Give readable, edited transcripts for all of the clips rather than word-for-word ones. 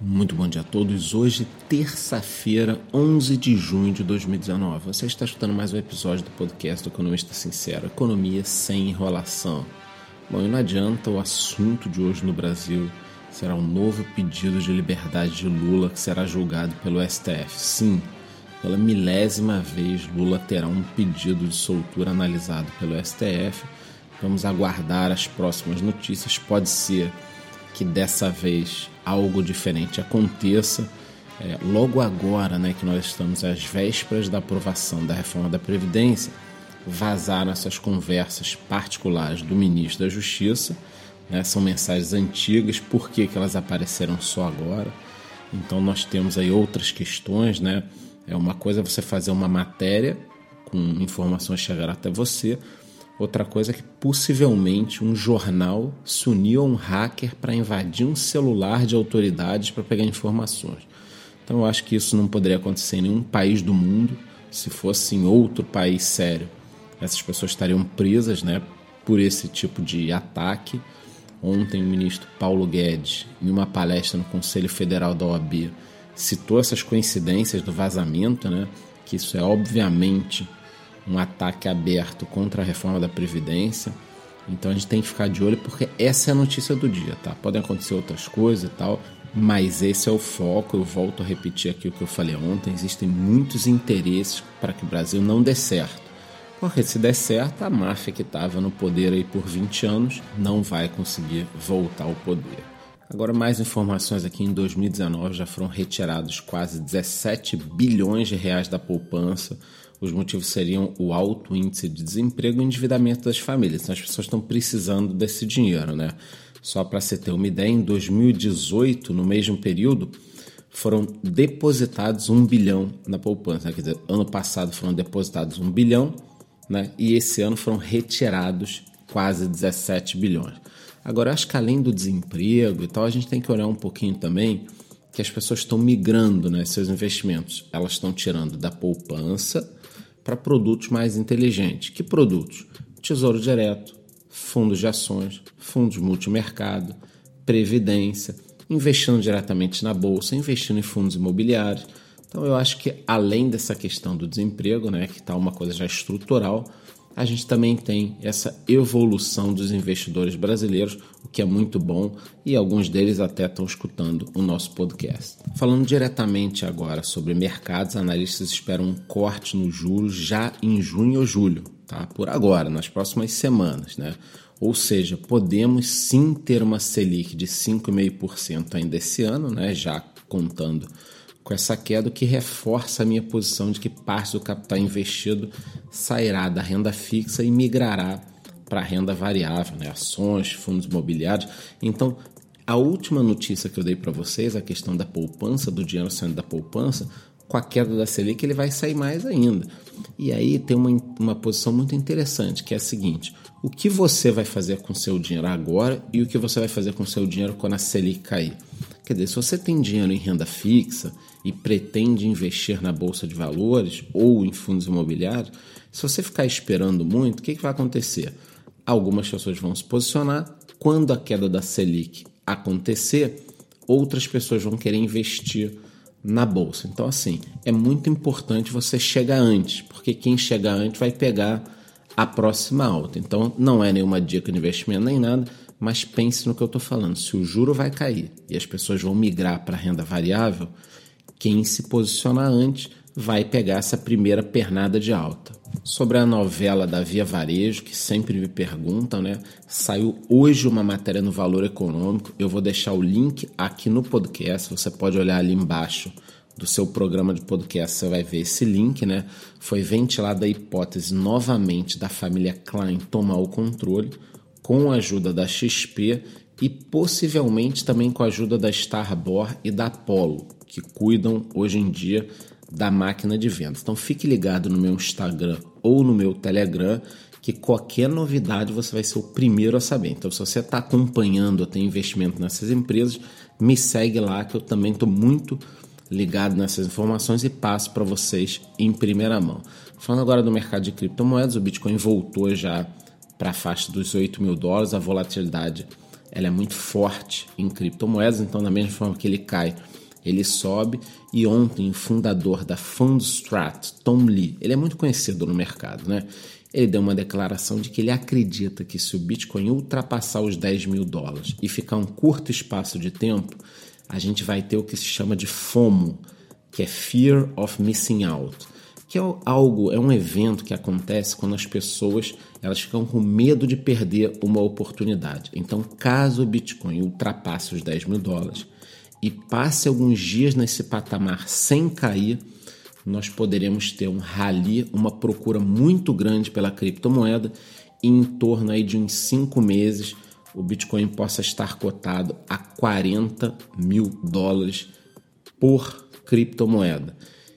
Muito bom dia a todos. Hoje, terça-feira, 11 de junho de 2019. Você está escutando mais um episódio do podcast do Economista Sincero, Economia Sem Enrolação. Bom, e não adianta, o assunto de hoje no Brasil será um novo pedido de liberdade de Lula que será julgado pelo STF. Sim, pela milésima vez, Lula terá um pedido de soltura analisado pelo STF. Vamos aguardar as próximas notícias. Pode ser que dessa vez algo diferente aconteça. Logo agora, que nós estamos às vésperas da aprovação da reforma da Previdência, vazaram essas conversas particulares do ministro da Justiça, são mensagens antigas. Por que elas apareceram só agora? Então nós temos aí outras questões, É uma coisa você fazer uma matéria com informações chegar até você. Outra coisa é que possivelmente um jornal se uniu a um hacker para invadir um celular de autoridades para pegar informações. Então eu acho que isso não poderia acontecer em nenhum país do mundo. Se fosse em outro país sério, essas pessoas estariam presas, por esse tipo de ataque. Ontem o ministro Paulo Guedes, em uma palestra no Conselho Federal da OAB, citou essas coincidências do vazamento, que isso é obviamente um ataque aberto contra a reforma da Previdência. Então a gente tem que ficar de olho, porque essa é a notícia do dia, Podem acontecer outras coisas e tal, mas esse é o foco. Eu volto a repetir aqui o que eu falei ontem: existem muitos interesses para que o Brasil não dê certo, porque se der certo, a máfia que estava no poder aí por 20 anos não vai conseguir voltar ao poder. Agora, mais informações aqui. Em 2019 já foram retirados quase 17 bilhões de reais da poupança. Os motivos seriam o alto índice de desemprego e o endividamento das famílias. Então, as pessoas estão precisando desse dinheiro, Só para você ter uma ideia, em 2018, no mesmo período, foram depositados 1 bilhão na poupança. Quer dizer, ano passado foram depositados 1 bilhão, E esse ano foram retirados quase 17 bilhões. Agora, acho que além do desemprego e tal, a gente tem que olhar um pouquinho também que as pessoas estão migrando, seus investimentos. Elas estão tirando da poupança para produtos mais inteligentes. Que produtos? Tesouro direto, fundos de ações, fundos multimercado, previdência, investindo diretamente na Bolsa, investindo em fundos imobiliários. Então, eu acho que além dessa questão do desemprego, que está uma coisa já estrutural, a gente também tem essa evolução dos investidores brasileiros, o que é muito bom, e alguns deles até estão escutando o nosso podcast. Falando diretamente agora sobre mercados, analistas esperam um corte nos juros já em junho ou julho, por agora, nas próximas semanas. Ou seja, podemos sim ter uma Selic de 5,5% ainda esse ano, já contando com essa queda, que reforça a minha posição de que parte do capital investido sairá da renda fixa e migrará para a renda variável, ações, fundos imobiliários. Então, a última notícia que eu dei para vocês, a questão da poupança, do dinheiro saindo da poupança, com a queda da Selic ele vai sair mais ainda. E aí tem uma posição muito interessante, que é a seguinte: o que você vai fazer com o seu dinheiro agora e o que você vai fazer com o seu dinheiro quando a Selic cair? Quer dizer, se você tem dinheiro em renda fixa e pretende investir na Bolsa de Valores ou em fundos imobiliários, se você ficar esperando muito, o que vai acontecer? Algumas pessoas vão se posicionar. Quando a queda da Selic acontecer, outras pessoas vão querer investir na Bolsa. Então, é muito importante você chegar antes, porque quem chegar antes vai pegar a próxima alta. Então, não é nenhuma dica de investimento nem nada, mas pense no que eu estou falando. Se o juro vai cair e as pessoas vão migrar para a renda variável, quem se posicionar antes vai pegar essa primeira pernada de alta. Sobre a novela da Via Varejo, que sempre me perguntam, Saiu hoje uma matéria no Valor Econômico. Eu vou deixar o link aqui no podcast. Você pode olhar ali embaixo do seu programa de podcast, você vai ver esse link, Foi ventilada a hipótese novamente da família Klein tomar o controle, com a ajuda da XP e possivelmente também com a ajuda da Starbore e da Apollo, que cuidam hoje em dia da máquina de vendas. Então fique ligado no meu Instagram ou no meu Telegram, que qualquer novidade você vai ser o primeiro a saber. Então, se você está acompanhando ou tem investimento nessas empresas, me segue lá, que eu também estou muito ligado nessas informações e passo para vocês em primeira mão. Falando agora do mercado de criptomoedas, o Bitcoin voltou já para a faixa dos 8 mil dólares, a volatilidade ela é muito forte em criptomoedas, então da mesma forma que ele cai, ele sobe. E ontem o fundador da Fundstrat, Tom Lee, ele é muito conhecido no mercado, né? Ele deu uma declaração de que ele acredita que se o Bitcoin ultrapassar os $10.000 e ficar um curto espaço de tempo, a gente vai ter o que se chama de FOMO, que é Fear of Missing Out, que é algo, é um evento que acontece quando as pessoas elas ficam com medo de perder uma oportunidade. Então, caso o Bitcoin ultrapasse os $10.000 e passe alguns dias nesse patamar sem cair, nós poderemos ter um rally, uma procura muito grande pela criptomoeda e em torno aí de uns 5 meses o Bitcoin possa estar cotado a $40.000 por criptomoeda.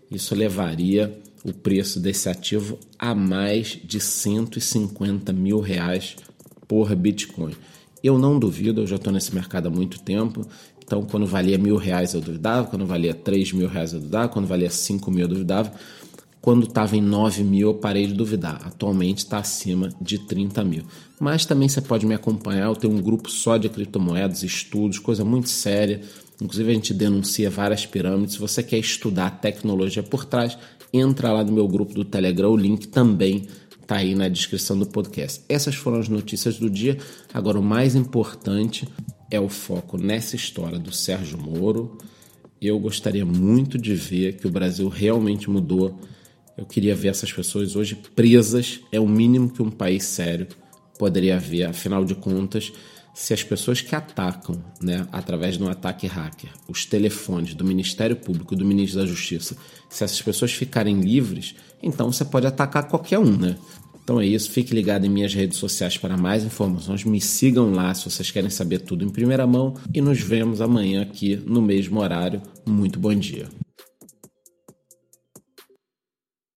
Isso levaria o preço desse ativo a mais de R$150 mil por Bitcoin. Eu não duvido, eu já estou nesse mercado há muito tempo, então quando valia R$1.000 eu duvidava, quando valia R$3.000 eu duvidava, quando valia R$5.000 eu duvidava, quando estava em R$9.000 eu parei de duvidar, atualmente está acima de R$30.000. Mas também você pode me acompanhar, eu tenho um grupo só de criptomoedas, estudos, coisa muito séria, inclusive a gente denuncia várias pirâmides. Se você quer estudar a tecnologia por trás, entra lá no meu grupo do Telegram, o link também está aí na descrição do podcast. Essas foram as notícias do dia. Agora, o mais importante é o foco nessa história do Sérgio Moro. Eu gostaria muito de ver que o Brasil realmente mudou. Eu queria ver essas pessoas hoje presas. É o mínimo que um país sério poderia haver. Afinal de contas, se as pessoas que atacam, né, através de um ataque hacker, os telefones do Ministério Público e do Ministro da Justiça, se essas pessoas ficarem livres, então você pode atacar qualquer um, né? Então é isso, fique ligado em minhas redes sociais para mais informações, me sigam lá se vocês querem saber tudo em primeira mão e nos vemos amanhã aqui no mesmo horário. Muito bom dia.